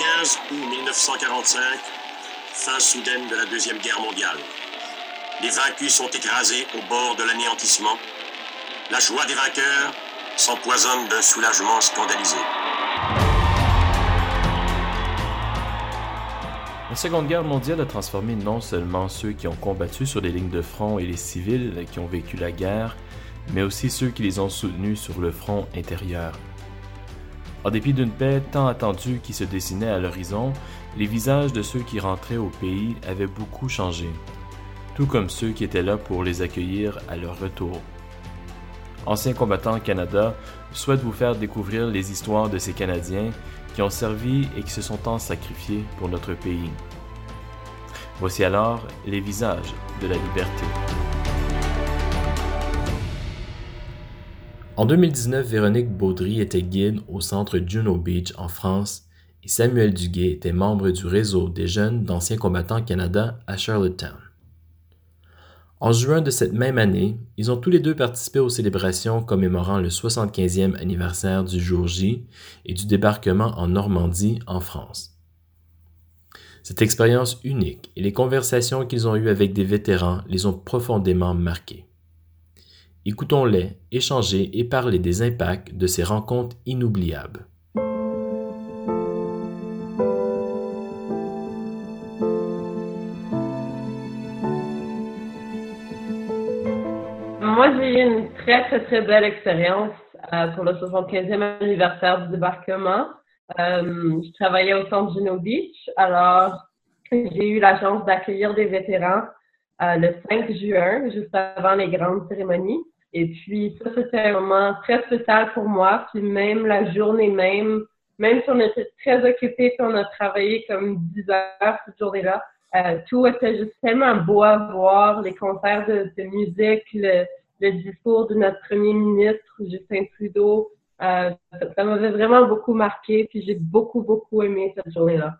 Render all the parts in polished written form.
1915 ou 1945, fin soudaine de la Deuxième Guerre mondiale. Les vaincus sont écrasés au bord de l'anéantissement. La joie des vainqueurs s'empoisonne d'un soulagement scandalisé. La Seconde Guerre mondiale a transformé non seulement ceux qui ont combattu sur les lignes de front et les civils qui ont vécu la guerre, mais aussi ceux qui les ont soutenus sur le front intérieur. En dépit d'une paix tant attendue qui se dessinait à l'horizon, les visages de ceux qui rentraient au pays avaient beaucoup changé, tout comme ceux qui étaient là pour les accueillir à leur retour. Anciens combattants Canada souhaite vous faire découvrir les histoires de ces Canadiens qui ont servi et qui se sont tant sacrifiés pour notre pays. Voici alors les visages de la liberté. En 2019, Véronique Baudry était guide au centre Juno Beach en France et Samuel Duguay était membre du réseau des jeunes d'anciens combattants Canada à Charlottetown. En juin de cette même année, ils ont tous les deux participé aux célébrations commémorant le 75e anniversaire du jour J et du débarquement en Normandie, en France. Cette expérience unique et les conversations qu'ils ont eues avec des vétérans les ont profondément marqués. Écoutons-les échanger et parler des impacts de ces rencontres inoubliables. Moi, j'ai eu une très, très, très belle expérience pour le 75e anniversaire du débarquement. Je travaillais au centre Juno Beach, alors j'ai eu la chance d'accueillir des vétérans le 5 juin, juste avant les grandes cérémonies. Et puis ça, c'était un moment très spécial pour moi. Puis même la journée même si on était très occupés, puis on a travaillé comme 10 heures cette journée-là, tout était juste tellement beau à voir, les concerts de musique, le discours de notre premier ministre, Justin Trudeau, ça m'avait vraiment beaucoup marqué, puis j'ai beaucoup aimé cette journée-là.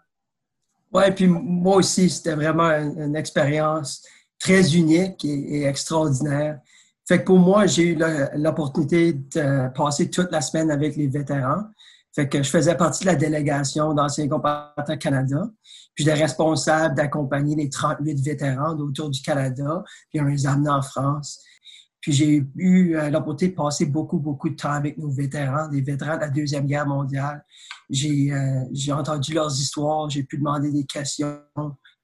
Ouais, puis moi aussi, c'était vraiment une expérience très unique et extraordinaire. Fait que pour moi, j'ai eu l'opportunité de passer toute la semaine avec les vétérans. Fait que je faisais partie de la délégation d'anciens combattants Canada. Puis j'étais responsable d'accompagner les 38 vétérans autour du Canada, puis on les amenait en France. Puis j'ai eu l'opportunité de passer beaucoup de temps avec nos vétérans, des vétérans de la Deuxième Guerre mondiale. J'ai entendu leurs histoires, j'ai pu demander des questions,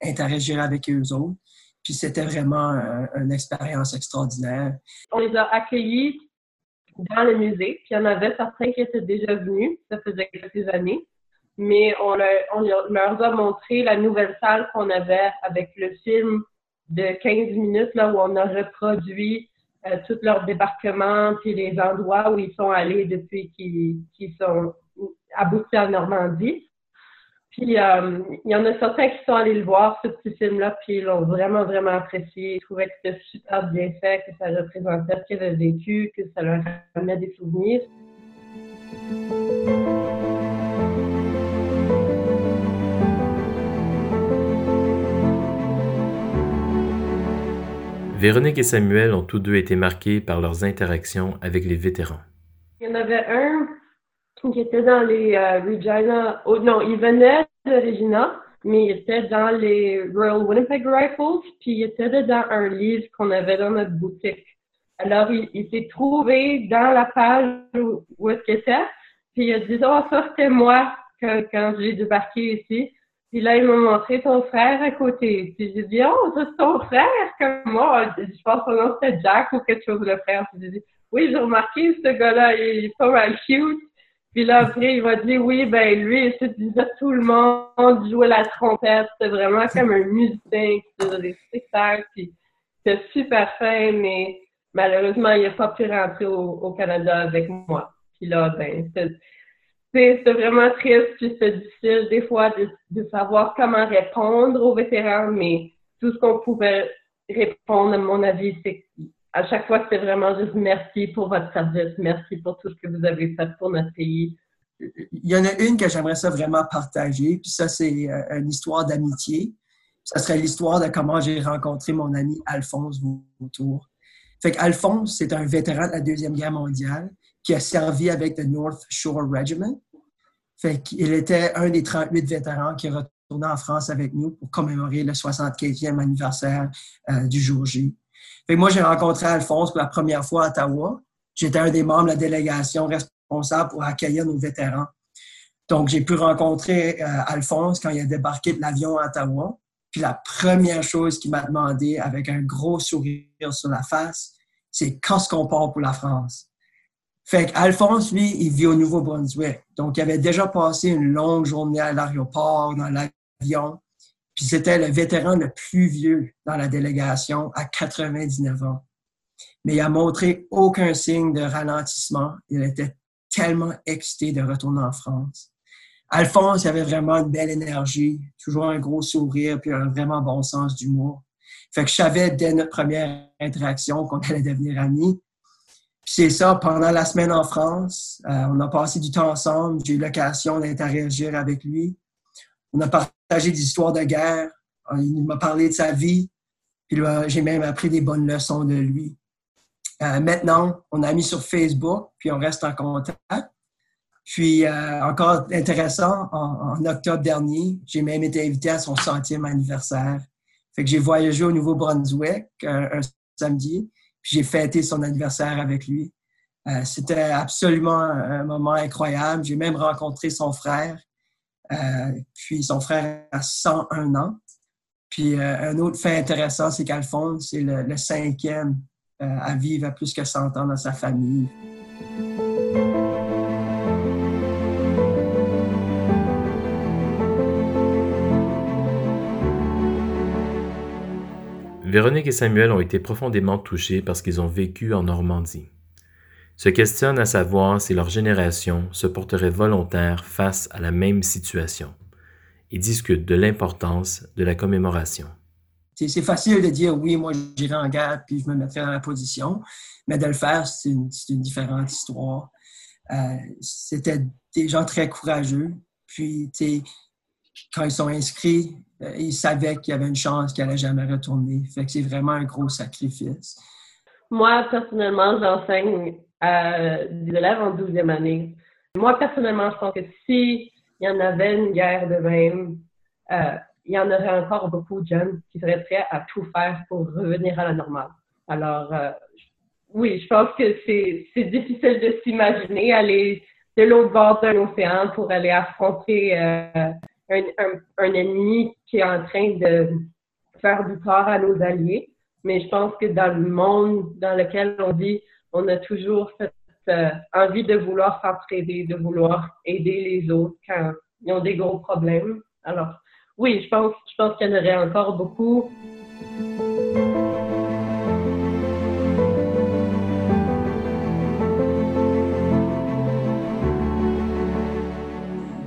interagir avec eux autres. Puis c'était vraiment une expérience extraordinaire. On les a accueillis dans le musée, puis il y en avait certains qui étaient déjà venus, ça faisait quelques années. Mais on leur a montré la nouvelle salle qu'on avait avec le film de 15 minutes là où on a reproduit tout leur débarquement puis les endroits où ils sont allés depuis qu'ils sont aboutis en Normandie. Puis il y en a certains qui sont allés le voir, ce petit film-là, puis ils l'ont vraiment apprécié. Ils trouvaient que c'était super bien fait, que ça représentait ce qu'ils avaient vécu, que ça leur ramenait des souvenirs. Véronique et Samuel ont tous deux été marqués par leurs interactions avec les vétérans. Il y en avait un qui était dans les Regina... Oh non, il venait de Regina, mais il était dans les Royal Winnipeg Rifles, puis il était dedans un livre qu'on avait dans notre boutique. Alors, il s'est trouvé dans la page où est-ce qu'il était, puis il a dit « Oh, ça, c'était moi quand j'ai débarqué ici ». Puis là, il m'a montré ton frère à côté. Puis j'ai dit, oh, c'est ton frère comme moi. Je pense que son nom c'était Jack ou quelque chose, le frère. Puis j'ai dit, oui, j'ai remarqué, ce gars-là, il est pas mal cute. Puis là, après, il m'a dit, oui, ben lui, il se disait tout le monde, jouait la trompette. C'était vraiment comme un musicien qui faisait des spectacles. Puis c'était super fin, mais malheureusement, il n'a pas pu rentrer au Canada avec moi. Puis là, ben, c'était vraiment triste, puis c'était difficile des fois de savoir comment répondre aux vétérans, mais tout ce qu'on pouvait répondre, à mon avis, c'est à chaque fois, c'était vraiment juste merci pour votre service, merci pour tout ce que vous avez fait pour notre pays. Il y en a une que j'aimerais ça vraiment partager, puis ça, c'est une histoire d'amitié. Ça serait l'histoire de comment j'ai rencontré mon ami Alphonse Vautour. Fait qu'Alphonse, c'est un vétéran de la Deuxième Guerre mondiale qui a servi avec le North Shore Regiment. Fait qu'il était un des 38 vétérans qui est retourné en France avec nous pour commémorer le 75e anniversaire du jour J. Fait que moi, j'ai rencontré Alphonse pour la première fois à Ottawa. J'étais un des membres de la délégation responsable pour accueillir nos vétérans. Donc, j'ai pu rencontrer Alphonse quand il a débarqué de l'avion à Ottawa. Puis la première chose qu'il m'a demandé avec un gros sourire sur la face, c'est « Quand est-ce qu'on part pour la France? » Fait qu'Alphonse, lui, il vit au Nouveau-Brunswick. Donc, il avait déjà passé une longue journée à l'aéroport, dans l'avion. Puis c'était le vétéran le plus vieux dans la délégation à 99 ans. Mais il n'a montré aucun signe de ralentissement. Il était tellement excité de retourner en France. Alphonse, il avait vraiment une belle énergie, toujours un gros sourire, puis un vraiment bon sens d'humour. Fait que je savais dès notre première interaction qu'on allait devenir amis. Puis c'est ça, pendant la semaine en France, on a passé du temps ensemble, j'ai eu l'occasion d'interagir avec lui. On a partagé des histoires de guerre, il m'a parlé de sa vie, puis là, j'ai même appris des bonnes leçons de lui. Maintenant, on a mis sur Facebook, puis on reste en contact. Puis, encore intéressant, en octobre dernier, j'ai même été invité à son 100e anniversaire. Fait que j'ai voyagé au Nouveau-Brunswick un samedi. J'ai fêté son anniversaire avec lui. C'était absolument un moment incroyable. J'ai même rencontré son frère. Puis son frère a 101 ans. Puis un autre fait intéressant, c'est qu'Alphonse, c'est le cinquième à vivre à plus que 100 ans dans sa famille. Véronique et Samuel ont été profondément touchés parce qu'ils ont vécu en Normandie. Se questionnent à savoir si leur génération se porterait volontaire face à la même situation. Ils discutent de l'importance de la commémoration. C'est facile de dire « oui, moi j'irai en guerre puis je me mettrai dans la position », mais de le faire, c'est une différente histoire. C'était des gens très courageux, puis quand ils sont inscrits, ils savaient qu'il y avait une chance qu'ils n'allaient jamais retourner. Fait que c'est vraiment un gros sacrifice. Moi, personnellement, j'enseigne à des élèves en 12e année. Moi, personnellement, je pense que s'il y en avait une guerre de même, il y en aurait encore beaucoup de jeunes qui seraient prêts à tout faire pour revenir à la normale. Alors, oui, je pense que c'est difficile de s'imaginer aller de l'autre bord d'un océan pour aller affronter un ennemi qui est en train de faire du tort à nos alliés. Mais je pense que dans le monde dans lequel on vit, on a toujours cette envie de vouloir s'entraider, de vouloir aider les autres quand ils ont des gros problèmes. Alors oui, je pense qu'il y en aurait encore beaucoup.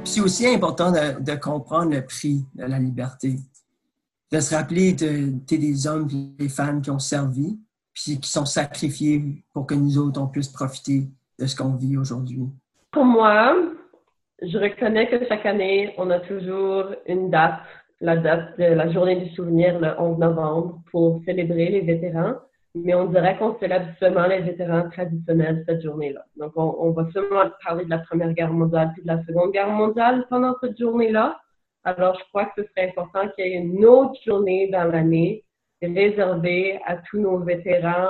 C'est aussi important de comprendre le prix de la liberté, de se rappeler des hommes et des femmes qui ont servi puis qui sont sacrifiés pour que nous autres, on puisse profiter de ce qu'on vit aujourd'hui. Pour moi, je reconnais que chaque année, on a toujours une date, la date de la Journée du souvenir, le 11 novembre, pour célébrer les vétérans. Mais on dirait qu'on célèbre seulement les vétérans traditionnels cette journée-là. Donc, on va seulement parler de la Première Guerre mondiale puis de la Seconde Guerre mondiale pendant cette journée-là. Alors, je crois que ce serait important qu'il y ait une autre journée dans l'année réservée à tous nos vétérans,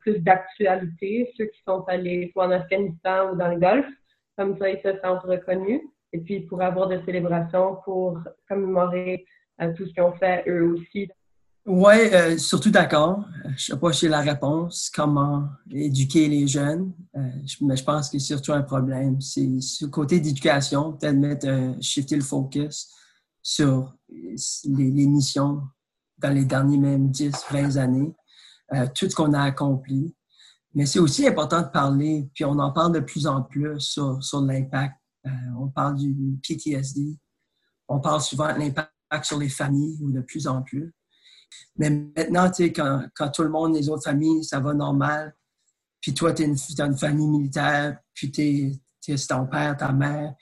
plus d'actualité, ceux qui sont allés soit en Afghanistan ou dans le Golfe. Comme ça, ils se sentent reconnus. Et puis, pour avoir des célébrations, pour commémorer tout ce qu'ils ont fait eux aussi. Oui, surtout d'accord. Je ne sais pas si la réponse, comment éduquer les jeunes, mais je pense que c'est surtout un problème. C'est sur le côté d'éducation, peut-être shifter le focus sur les missions dans les derniers même 10, 20 années, tout ce qu'on a accompli. Mais c'est aussi important de parler, puis on en parle de plus en plus sur l'impact. On parle du PTSD, on parle souvent de l'impact sur les familles, ou de plus en plus. Mais maintenant, tu sais, quand tout le monde, les autres familles, ça va normal, puis toi, tu es dans une famille militaire, puis c'est ton père, ta mère,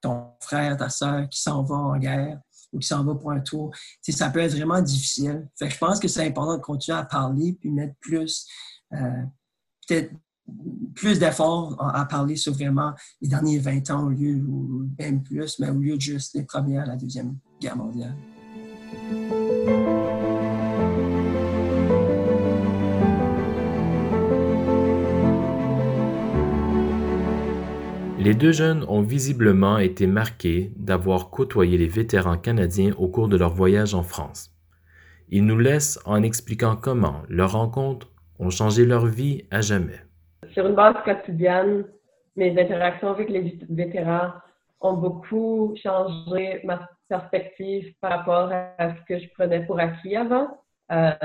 ton frère, ta sœur qui s'en va en guerre ou qui s'en va pour un tour, tu sais, ça peut être vraiment difficile. Fait que je pense que c'est important de continuer à parler puis mettre plus, peut-être plus d'efforts à parler sur vraiment les derniers 20 ans au lieu, ou même plus, mais au lieu de juste les premières, la Deuxième Guerre mondiale. Les deux jeunes ont visiblement été marqués d'avoir côtoyé les vétérans canadiens au cours de leur voyage en France. Ils nous laissent en expliquant comment leurs rencontres ont changé leur vie à jamais. Sur une base quotidienne, mes interactions avec les vétérans ont beaucoup changé ma perspective par rapport à ce que je prenais pour acquis avant. Ça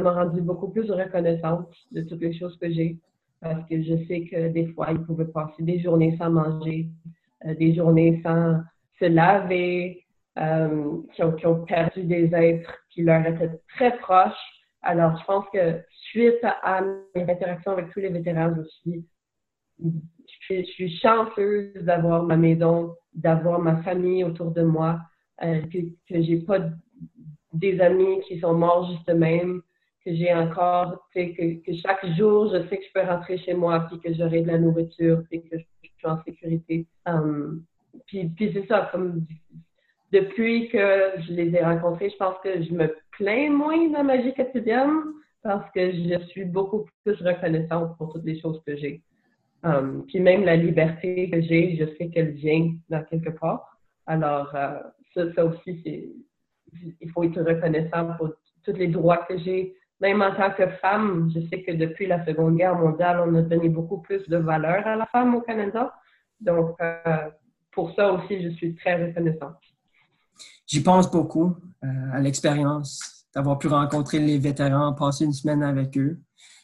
m'a rendu beaucoup plus reconnaissante de toutes les choses que j'ai, parce que je sais que des fois, ils pouvaient passer des journées sans manger, des journées sans se laver, qui ont perdu des êtres qui leur étaient très proches. Alors, je pense que suite à mes interactions avec tous les vétérans, je suis chanceuse d'avoir ma maison, d'avoir ma famille autour de moi, que j'ai pas des amis qui sont morts juste de même, que j'ai encore, que chaque jour, je sais que je peux rentrer chez moi, puis que j'aurai de la nourriture, puis que je suis en sécurité. Puis c'est ça, comme... Depuis que je les ai rencontrés, je pense que je me plains moins dans ma vie quotidienne parce que je suis beaucoup plus reconnaissante pour toutes les choses que j'ai. Puis même la liberté que j'ai, je sais qu'elle vient dans quelque part. Alors, ça aussi, il faut être reconnaissant pour tous les droits que j'ai. Même en tant que femme, je sais que depuis la Seconde Guerre mondiale, on a donné beaucoup plus de valeur à la femme au Canada. Donc, pour ça aussi, je suis très reconnaissante. J'y pense beaucoup à l'expérience d'avoir pu rencontrer les vétérans, passer une semaine avec eux.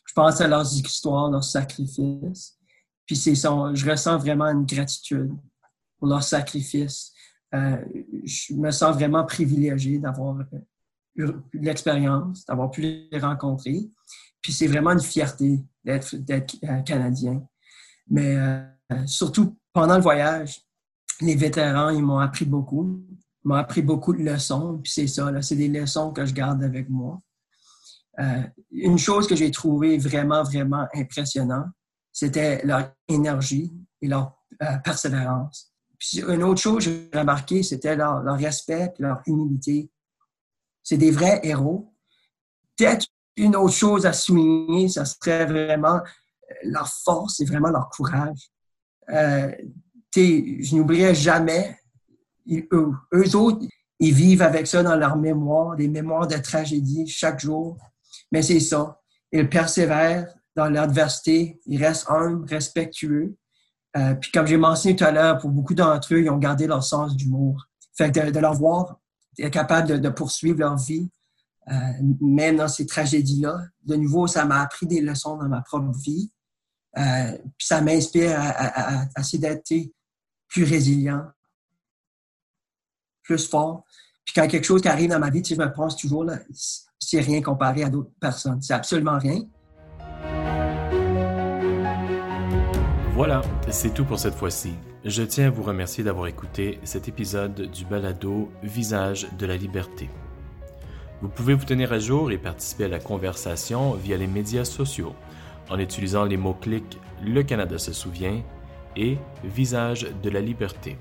Je pense à leurs histoires, leurs sacrifices. Puis je ressens vraiment une gratitude pour leurs sacrifices. Je me sens vraiment privilégié d'avoir eu l'expérience, d'avoir pu les rencontrer. Puis c'est vraiment une fierté d'être Canadien. Mais surtout pendant le voyage, les vétérans, ils m'ont appris beaucoup. Ils m'ont appris beaucoup de leçons, puis c'est ça, là, c'est des leçons que je garde avec moi. Une chose que j'ai trouvée vraiment, vraiment impressionnante, c'était leur énergie et leur persévérance. Puis une autre chose que j'ai remarquée, c'était leur respect et leur humilité. C'est des vrais héros. Peut-être une autre chose à souligner, ça serait vraiment leur force et vraiment leur courage. Je n'oublierai jamais. Eux autres, ils vivent avec ça dans leur mémoire, des mémoires de tragédie chaque jour. Mais c'est ça. Ils persévèrent dans l'adversité. Ils restent humbles, respectueux. Puis comme j'ai mentionné tout à l'heure, pour beaucoup d'entre eux, ils ont gardé leur sens d'humour. Fait que de leur voir, être capable de poursuivre leur vie, même dans ces tragédies-là. De nouveau, ça m'a appris des leçons dans ma propre vie. Puis ça m'inspire à essayer d'être plus résilient, plus fort. Puis quand quelque chose qui arrive dans ma vie, je me pense toujours, là, c'est rien comparé à d'autres personnes. C'est absolument rien. Voilà, c'est tout pour cette fois-ci. Je tiens à vous remercier d'avoir écouté cet épisode du balado Visage de la liberté. Vous pouvez vous tenir à jour et participer à la conversation via les médias sociaux en utilisant les mots-clics « Le Canada se souvient » et « Visage de la liberté ».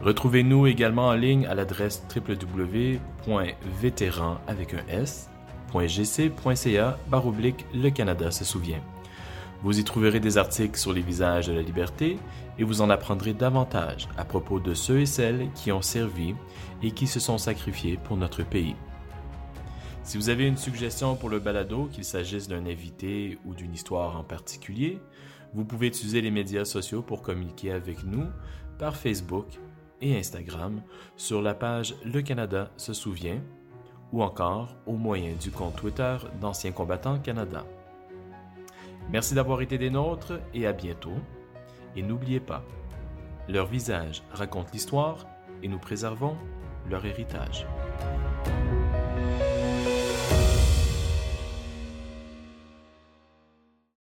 Retrouvez-nous également en ligne à l'adresse www.vétéran.gc.ca/Le Canada se souvient. Vous y trouverez des articles sur les visages de la liberté et vous en apprendrez davantage à propos de ceux et celles qui ont servi et qui se sont sacrifiés pour notre pays. Si vous avez une suggestion pour le balado, qu'il s'agisse d'un invité ou d'une histoire en particulier, vous pouvez utiliser les médias sociaux pour communiquer avec nous par Facebook et Instagram sur la page Le Canada se souvient ou encore au moyen du compte Twitter d'Anciens Combattants Canada. Merci d'avoir été des nôtres et à bientôt. Et n'oubliez pas, leur visage raconte l'histoire et nous préservons leur héritage.